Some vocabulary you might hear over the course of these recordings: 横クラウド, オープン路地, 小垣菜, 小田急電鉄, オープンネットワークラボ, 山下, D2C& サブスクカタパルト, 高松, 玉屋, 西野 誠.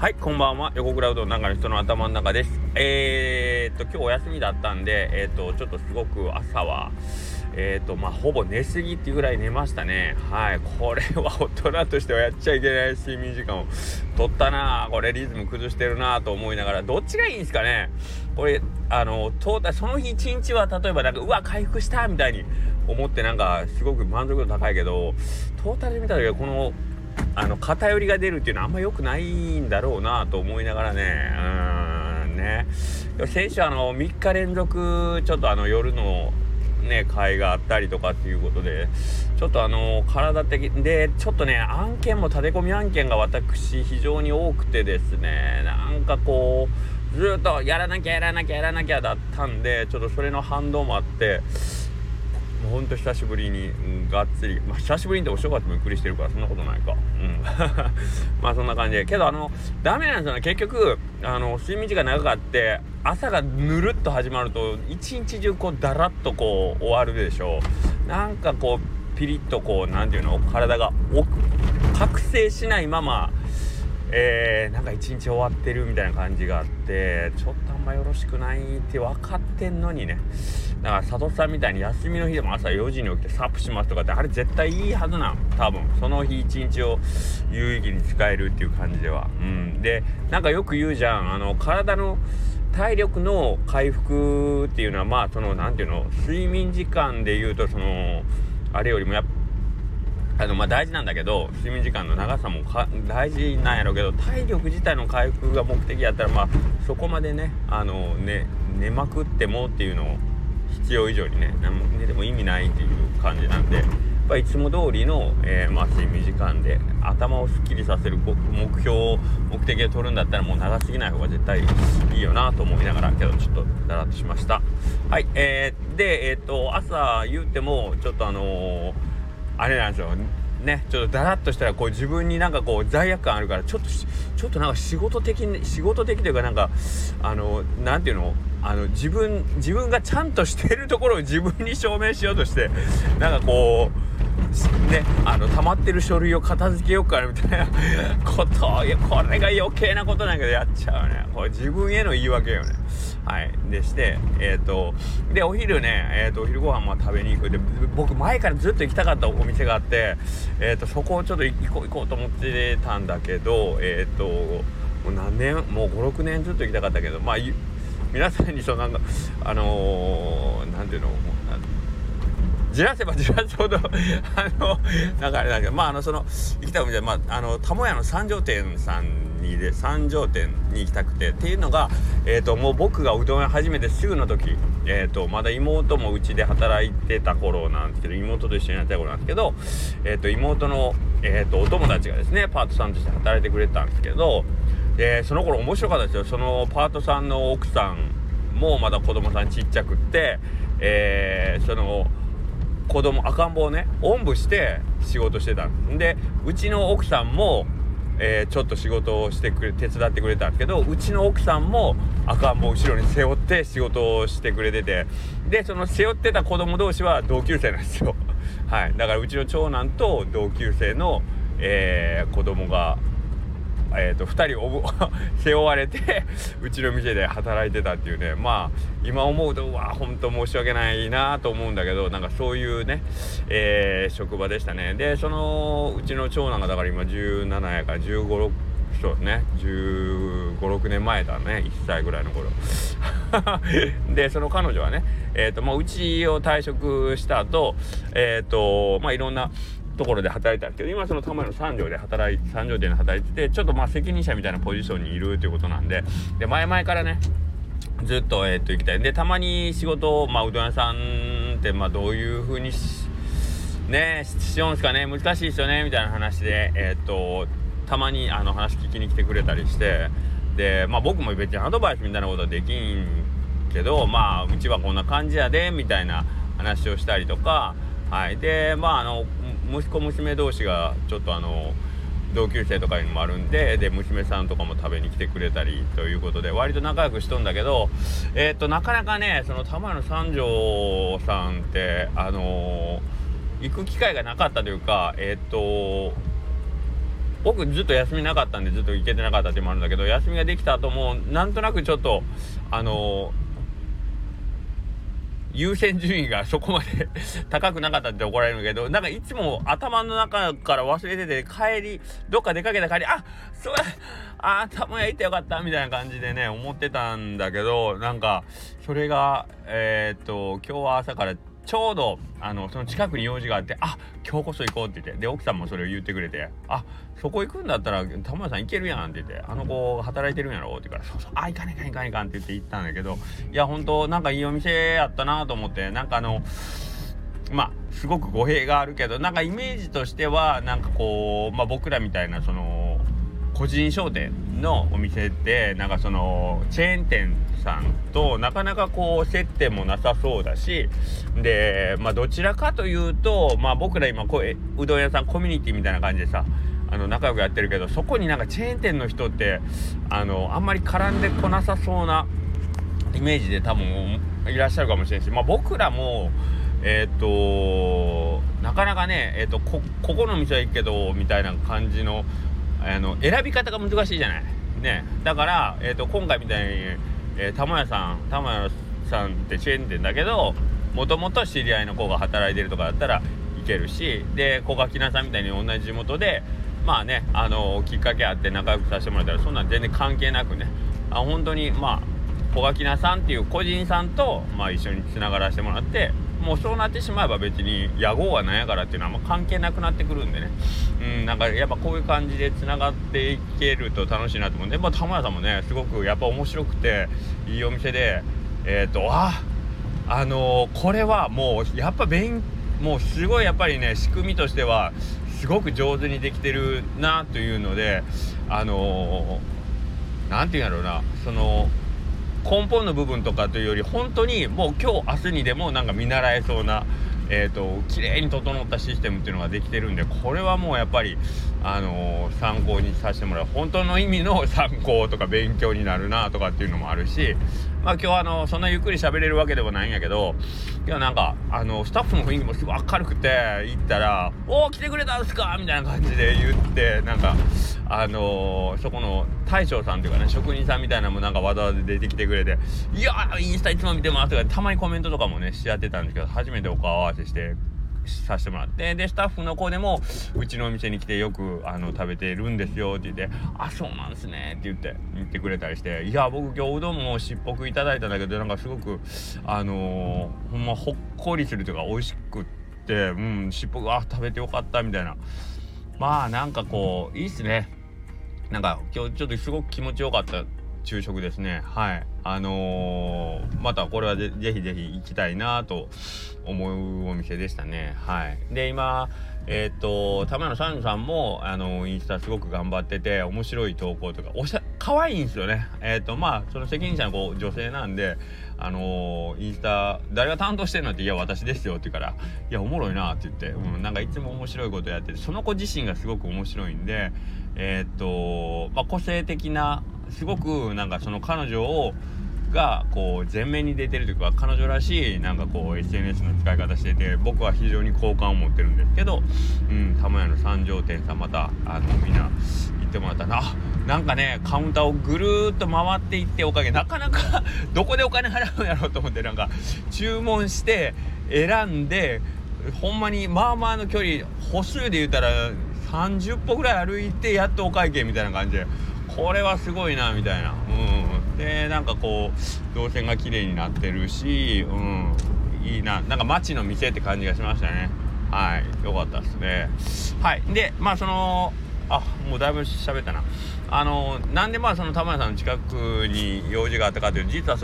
はい、こんばんは。横クラウドの中の人の頭の中です。今日お休みだったんで、ちょっとすごく朝は、ほぼ寝すぎっていうぐらい寝ましたね。はい、これは大人としてはやっちゃいけない睡眠時間を取ったなぁ。これリズム崩してるなぁと思いながら、どっちがいいんですかね。これ、その日一日は例えばうわ、回復したみたいに思ってすごく満足度高いけど、トータルで見た時はこの、偏りが出るっていうのはあんま良くないんだろうなと思いながらね。先週3日連続ちょっと夜のね会があったりとかっていうことで、ちょっと体的でちょっとね案件も立て込み案件が私非常に多くてですね、ずっとやらなきゃだったんで、ちょっとそれの反動もあって。もうほんと久しぶりにがっつり、久しぶりにってお正月もゆっくりしてるからそんなことないか、そんな感じでけどダメなんですよね。結局睡眠時間長くあって朝がぬるっと始まると一日中だらっと終わるでしょう。ピリッと体が覚醒しないまま一日終わってるみたいな感じがあって、ちょっとあんまよろしくないって分かってんのにね。だから佐藤さんみたいに休みの日でも朝4時に起きてサップしますとかって、あれ絶対いいはずなの。多分その日一日を有意義に使えるっていう感じでは、でよく言うじゃん、体の体力の回復っていうのは睡眠時間で言うとあれよりもやっぱ大事なんだけど、睡眠時間の長さも大事なんやろうけど、体力自体の回復が目的やったらそこまでね寝まくってもっていうのを必要以上にね寝ても意味ないっていう感じなんで、いつも通りの、睡眠時間で頭をすっきりさせる目的を取るんだったらもう長すぎない方が絶対いいよなと思いながら、けどちょっとだらっとしました。はい、朝言うてもちょっとあれなんですよね、ちょっとだらっとしたら自分に罪悪感あるから、ちょっと仕事的というか自分がちゃんとしてるところを自分に証明しようとして溜まってる書類を片付けようかなみたいなことを、これが余計なことなんかやっちゃうね。これ自分への言い訳よね。はい、でして、お昼ね、お昼ご飯食べに行く。で、僕前からずっと行きたかったお店があって、そこをちょっと行こうと思ってたんだけど、もう5、6年ずっと行きたかったけど、皆さんにじらせばじらすほど行きたいお店、玉屋の三条店さん三条店に行きたくてっていうのが、もう僕がうどん屋始めてすぐの時、まだ妹もうちで働いてた頃なんですけど、妹と一緒にやってた頃なんですけど、妹の、お友達がですねパートさんとして働いてくれたんですけど、その頃面白かったですよ。そのパートさんの奥さんもまだ子供さんちっちゃくって、その子供赤ん坊をねおんぶして仕事してたんで、うちの奥さんもちょっと仕事をしてくれ手伝ってくれたんですけど、うちの奥さんも赤ん坊を後ろに背負って仕事をしてくれてて、でその背負ってた子供同士は同級生なんですよ。はい、だからうちの長男と同級生の、子供が、2人背負われてうちの店で働いてたっていうね。今思うと本当申し訳ないなと思うんだけど、そういうね、職場でしたね。でうちの長男がだから今17やから15、そうですね、15、6年前だね、1歳ぐらいの頃でその彼女はね、うちを退職した後、いろんなところで働いたんですけど、今その玉井の三条店で働いてて、ちょっと責任者みたいなポジションにいるということなんで、前々からねずっと行きたいんで、たまに仕事をうどん屋さんってどういう風にしようんですかね、難しいですよねみたいな話で、たまに話聞きに来てくれたりして、で僕も別にアドバイスみたいなことはできんけど、うちはこんな感じやでみたいな話をしたりとか。はい、で息子娘同士がちょっと同級生とかにもあるんで、娘さんとかも食べに来てくれたりということで割と仲良くしとんだけど、なかなかねその玉野三条さんって行く機会がなかったというか、僕ずっと休みなかったんでずっと行けてなかったっていうのもあるんだけど、休みができた後もなんとなくちょっと優先順位がそこまで高くなかったって怒られるけど、なんかいつも頭の中から忘れてて、帰りどっか出かけた帰り、あ、そうだ、あ、玉屋行ってよかったみたいな感じでね思ってたんだけど、なんかそれが今日は朝からちょうどその近くに用事があって、あ、今日こそ行こうって言って、で奥さんもそれを言ってくれて、あ、そこ行くんだったら玉屋さん行けるやんって言って、あの子働いてるんやろって言うから、そうそう、あ、行かねえかんって言って行ったんだけど、いや本当なんかいいお店やったなと思って、なんかまあすごく語弊があるけど、なんかイメージとしてはなんかこう、まあ僕らみたいなその個人商店のお店ってなんかそのチェーン店さんとなかなかこう接点もなさそうだし、でまあどちらかというと、まあ僕ら今うどん屋さんコミュニティみたいな感じでさ仲良くやってるけど、そこになんかチェーン店の人ってあんまり絡んでこなさそうなイメージで多分いらっしゃるかもしれないし、まあ僕らもなかなかねここの店は行くけどみたいな感じの選び方が難しいじゃないね。だから今回みたいに玉屋さんってチェーン店だけど、もともと知り合いの子が働いてるとかだったら行けるし、で小垣菜さんみたいに同じ地元でまあねきっかけあって仲良くさせてもらったら、そんなん全然関係なくね、本当にまあ小垣菜さんっていう個人さんと、まあ、一緒につながらせてもらって、もうそうなってしまえば別に野号はなんやからっていうのはあんま関係なくなってくるんでね、なんかやっぱこういう感じでつながっていけると楽しいなと思うんで、まあ玉屋さんもねすごくやっぱ面白くていいお店で、これはもうやっぱもうすごいやっぱりね仕組みとしてはすごく上手にできてるなというので、なんていうんだろうな、その根本の部分とかというより本当にもう今日明日にでもなんか見習えそうな綺麗に整ったシステムっていうのができてるんで、これはもうやっぱり参考にさせてもらう、本当の意味の参考とか勉強になるなとかっていうのもあるし、まあ今日そんなゆっくり喋れるわけでもないんやけど、いやなんかスタッフの雰囲気もすごい明るくて、行ったらおー来てくれたんすかみたいな感じで言って、なんかそこの大将さんというかね職人さんみたいなのもなんかわざわざ出てきてくれて、いやーインスタいつも見てますとかたまにコメントとかもねし合ってたんですけど、初めてお顔合わせしてさせてもらって、でスタッフの子でもうちのお店に来てよく食べてるんですよって言って、あ、そうなんすねって言ってくれたりして、いや僕今日うどんもしっぽくいただいたんだけど、なんかすごくほんまほっこりするというか美味しくって、しっぽく食べてよかったみたいな、まあなんかこういいっすね、なんか今日ちょっとすごく気持ちよかった昼食ですね。はい、またこれはぜひ行きたいなと思うお店でしたね。はい、で今玉野サンさんもインスタすごく頑張ってて、面白い投稿とか可愛いんですよね。まあその責任者の子女性なんでインスタ誰が担当してるのって、いや私ですよって言うから、いやおもろいなって言って、なんかいつも面白いことやってて、その子自身がすごく面白いんでまあ個性的なすごくなんかその彼女がこう前面に出てるというか、彼女らしいなんかこう SNS の使い方してて、僕は非常に好感を持ってるんですけど、玉屋の三条店さんまたみんな行ってもらったな、なんかねカウンターをぐるーっと回っていって、おかげなかなかどこでお金払うんやろうと思って、なんか注文して選んで、ほんまにまあまあの距離歩数で言ったら30歩ぐらい歩いてやっとお会計みたいな感じで、これはすごいなみたいな、でなんかこう動線が綺麗になってるし、いいな、なんか街の店って感じがしましたね。はい、よかったですね。はい、でまあもうだいぶ喋ったな。なんでまあその玉屋さんの近くに用事があったかというと、実は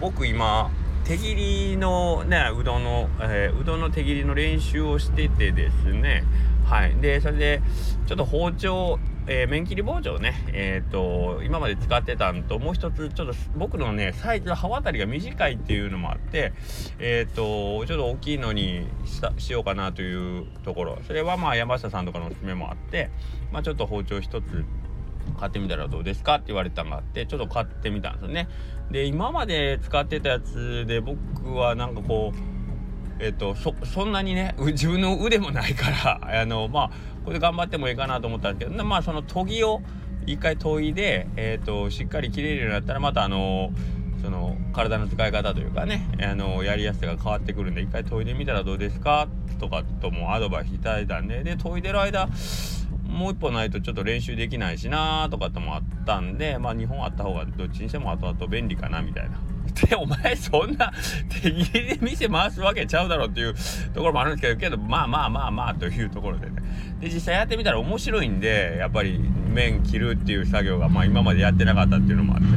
僕今手切りのねうどんの手切りの練習をしててですね。はい、でそれでちょっと包丁麺切り包丁をね、今まで使ってたのと、もう一つちょっと僕のねサイズ刃渡りが短いっていうのもあって、ちょっと大きいのにしようかなというところ、それはまあ山下さんとかのおすすめもあって、まあ、ちょっと包丁一つ買ってみたらどうですかって言われたのがあって、ちょっと買ってみたんですよね。で今まで使ってたやつで僕はなんかこうそんなにね自分の腕もないからこれ頑張ってもいいかなと思ったんですけど、その研ぎを一回研いで、しっかり切れるようになったらまたその体の使い方というかねやりやすさが変わってくるんで、一回研いでみたらどうですかとかともアドバイスいただいたんで、研いでる間もう一歩ないとちょっと練習できないしなとかともあったんで、2本あった方がどっちにしても後々便利かなみたいな。でお前そんな手切りで店回すわけちゃうだろうっていうところもあるんですけどまあというところでね。で実際やってみたら面白いんで、やっぱり麺切るっていう作業が今までやってなかったっていうのもあって、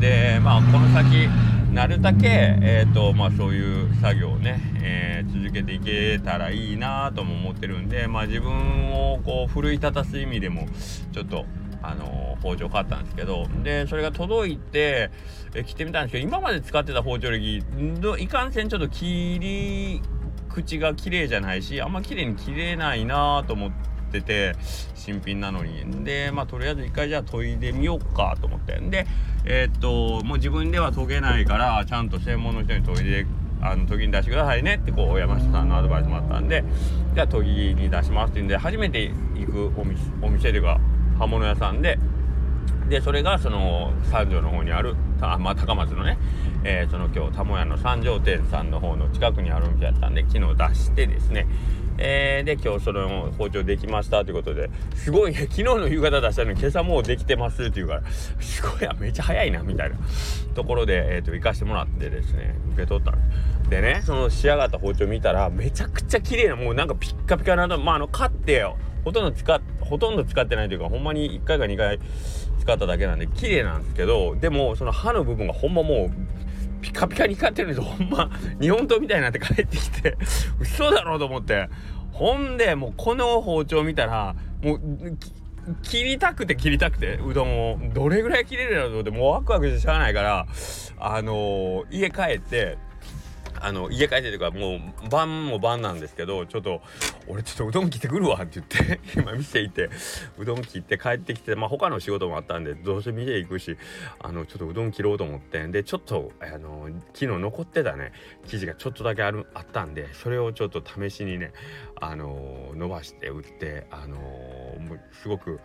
でこの先なるだけそういう作業をね、続けていけたらいいなとも思ってるんで、自分をこう奮い立たす意味でもちょっと包丁買ったんですけど、でそれが届いて切ってみたんですけど、今まで使ってた包丁よりいかんせんちょっと切り口が綺麗じゃないし、あんま綺麗に切れないなと思ってて、新品なのに。でとりあえず一回じゃあ研いでみようかと思って、でもう自分では研げないからちゃんと専門の人に研いで研ぎに出してくださいねってこう山下さんのアドバイスもあったんで、じゃあ研ぎに出しますっていうんで、初めて行くお店というか刃物屋さんでそれがその三条の方にある高松のね、その今日たもやの三条店さんの方の近くにあるみたいだったんで、昨日出してですね、で今日その包丁できましたということで、すごいね昨日の夕方出したのに今朝もうできてますっていうから、すごいやめっちゃ早いなみたいなところで、行かしてもらってですね受け取ったんです。でねその仕上がった包丁見たらめちゃくちゃ綺麗な、もうなんかピッカピカな、買ってよほとんど使ってないというか、ほんまに1回か2回使っただけなんで綺麗なんですけど、でもその刃の部分がほんまもうピカピカに光ってるんですよ。ほんま日本刀みたいになって帰ってきて嘘だろうと思って、ほんでもうこの包丁見たらもう切りたくてうどんをどれぐらい切れるだろうと思って、もうワクワクしてしゃあないから、家帰ってというかもう晩なんですけど、俺ちょっとうどん切ってくるわって言って今店行ってうどん切って帰ってきて、他の仕事もあったんでどうせ店行くしちょっとうどん切ろうと思って、でちょっと昨日残ってたね生地がちょっとだけあったんで、それをちょっと試しにね伸ばして打ってすごく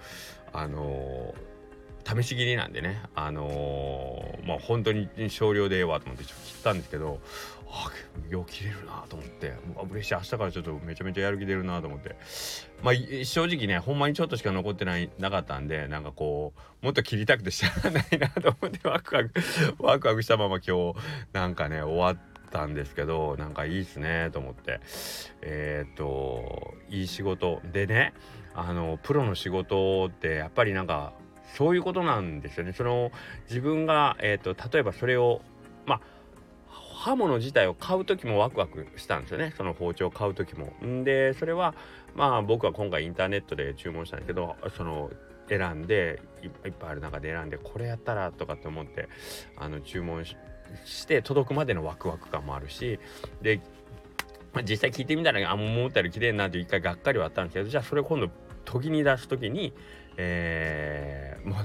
試し切りなんでね本当に少量でええわと思ってちょっと切ったんですけど、よう切れるなと思って、嬉しい、明日からちょっとめちゃめちゃやる気出るなと思って、正直ねほんまにちょっとしか残ってなかったんで、なんかこうもっと切りたくてしゃあないなと思ってワクワクしたまま今日なんかね終わったんですけど、なんかいいっすねと思っていい仕事でね、プロの仕事ってやっぱりなんかそういうことなんですよね。その自分が、例えばそれを刃物自体を買う時もワクワクしたんですよね。その包丁を買う時も。でそれは僕は今回インターネットで注文したんですけど、その選んでいっぱいある中で選んでこれやったらとかって思って注文して届くまでのワクワク感もあるし、で、実際聞いてみたら思ったより綺麗になって一回がっかりはあったんですけど、じゃあそれ今度研ぎに出す時に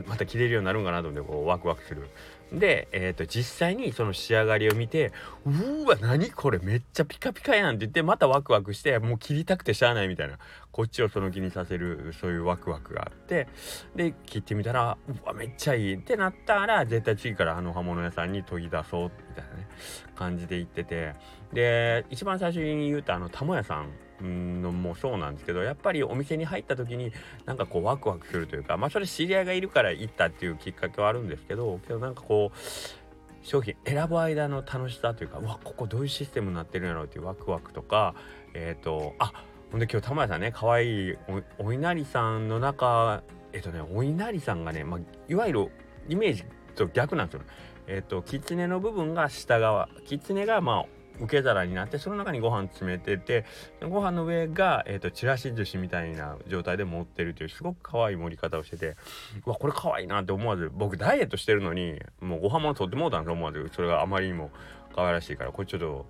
また切れるようになるんかなと思ってこうワクワクする。で、実際にその仕上がりを見て、うーわ何これめっちゃピカピカやんって言ってまたワクワクして、もう切りたくてしゃあないみたいな、こっちをその気にさせるそういうワクワクがあって、で切ってみたらうわめっちゃいいってなったら絶対次から刃物屋さんに研ぎ出そうみたいなね感じで言ってて、で一番最初に言うとたもやさんのもそうなんですけど、やっぱりお店に入った時になんかこうワクワクするというか、それ知り合いがいるから行ったっていうきっかけはあるんですけどなんかこう商品選ぶ間の楽しさというか、うわここどういうシステムになってるんやろうっていうワクワクとか、ほんで今日たまやさんね可愛いお稲荷さんの中お稲荷さんがね、いわゆるイメージと逆なんですよね。狐の部分が下側、狐が受け皿になって、その中にご飯詰めてて、ご飯の上が、ちらし寿司みたいな状態で盛ってるというすごく可愛い盛り方をしてて、うわこれ可愛いなって思わず、僕ダイエットしてるのにもうご飯も取ってもうたんと思わず、それがあまりにも可愛らしいからこれちょっと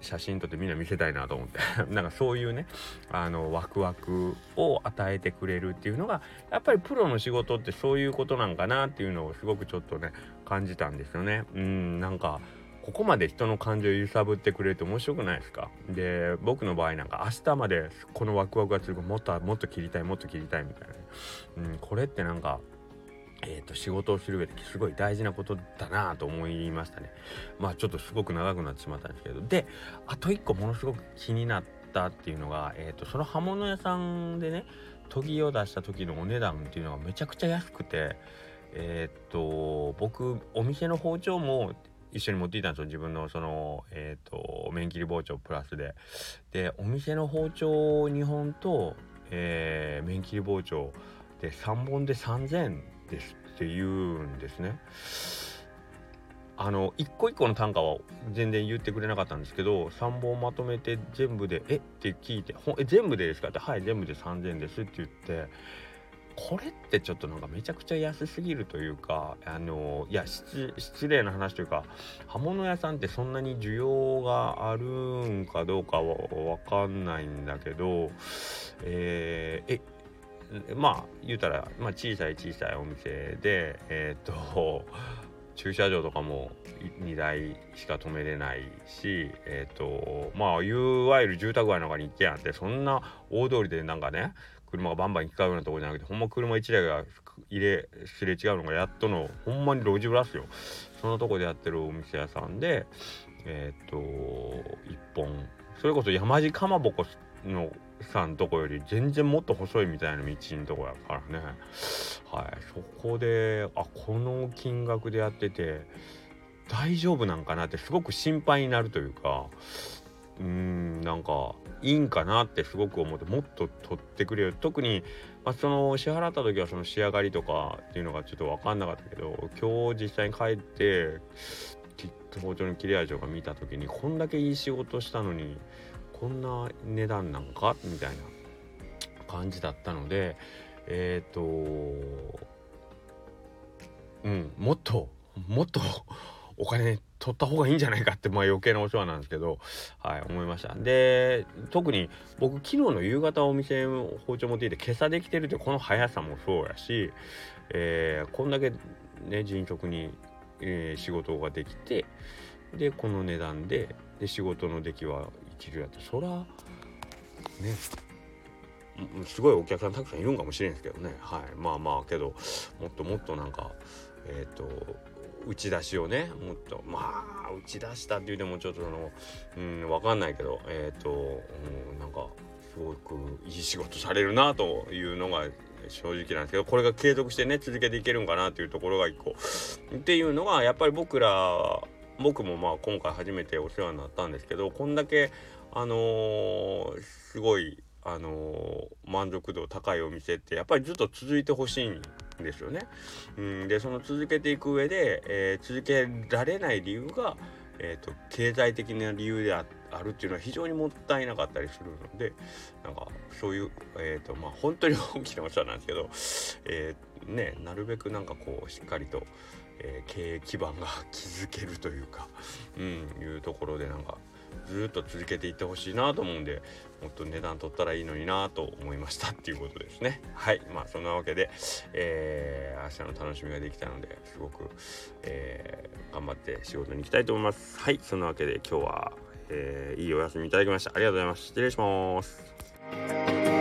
写真撮ってみんな見せたいなと思ってなんかそういうねワクワクを与えてくれるっていうのがやっぱりプロの仕事ってそういうことなんかなっていうのをすごくちょっとね感じたんですよね。なんかここまで人の感情を揺さぶってくれると面白くないですか。で、僕の場合なんか明日までこのワクワクが続く、もっと切りたい、もっと切りたいみたいな、これってなんか仕事をする上ですごい大事なことだなと思いましたね。まあちょっとすごく長くなってしまったんですけど、であと一個ものすごく気になったっていうのが、その刃物屋さんでね研ぎを出した時のお値段っていうのがめちゃくちゃ安くて、僕お店の包丁も一緒に持っていたんですよ。自分のその面切り包丁プラスで、でお店の包丁2本と、面切り包丁で3本で3,000円ですって言うんですね。一個一個の単価は全然言ってくれなかったんですけど、3本まとめて全部で「えっ?」て聞いて「全部でですか?」って「はい全部で3,000円です」って言って、これってちょっとなんかめちゃくちゃ安すぎるというか、いや失礼な話というか、刃物屋さんってそんなに需要があるんかどうかは分かんないんだけど、まあ言うたら、まあ、小さいお店で駐車場とかも2台しか止めれないし、まあいわゆる住宅街の中に一軒あって、そんな大通りでなんかね車がバンバン行き交うようなところじゃなくて、ほんま車1台がすれ違うのがやっとのほんまに路地裏ですよ。そのとこでやってるお店屋さんで1本それこそ山地かまぼこのさんとこより全然もっと細いみたいな道のとこやからね、はい、そこでこの金額でやってて大丈夫なんかなってすごく心配になるというか、なんかいいんかなってすごく思って、もっと取ってくれよ。特に、その支払った時はその仕上がりとかっていうのがちょっと分かんなかったけど、今日実際に帰って包丁の切れ味とか見た時に、こんだけいい仕事したのにこんな値段なんかみたいな感じだったので、もっとお金取った方がいいんじゃないかって、まあ余計なお世話なんですけど、はい、思いました。で、特に僕昨日の夕方お店を包丁持っていて、今朝できてるってこの速さもそうやし、こんだけね迅速に、仕事ができて、でこの値段で仕事の出来は一流やって、そらねすごいお客さんたくさんいるんかもしれんすけどね、はい、まあけどもっとなんか打ち出しをね、もっと打ち出したっていうでもちょっとわかんないけど、なんかすごくいい仕事されるなというのが正直なんですけど、これが継続してね続けていけるんかなというところが一個っていうのが、やっぱり僕も今回初めてお世話になったんですけど、こんだけすごい満足度高いお店ってやっぱりずっと続いてほしいんですよね。でその続けていく上で、続けられない理由が、経済的な理由であるっていうのは非常にもったいなかったりするので、なんかそういう、本当に大きなお世話なんですけど、なるべくなんかこうしっかりと経営基盤が築けるというか、いうところでなんかずっと続けていってほしいなと思うんで、もっと値段取ったらいいのになと思いましたっていうことですね。はい、そんなわけで、明日の楽しみができたのですごく、頑張って仕事に行きたいと思います。はい、そんなわけで今日は、いいお休みいただきました。ありがとうございます。失礼します。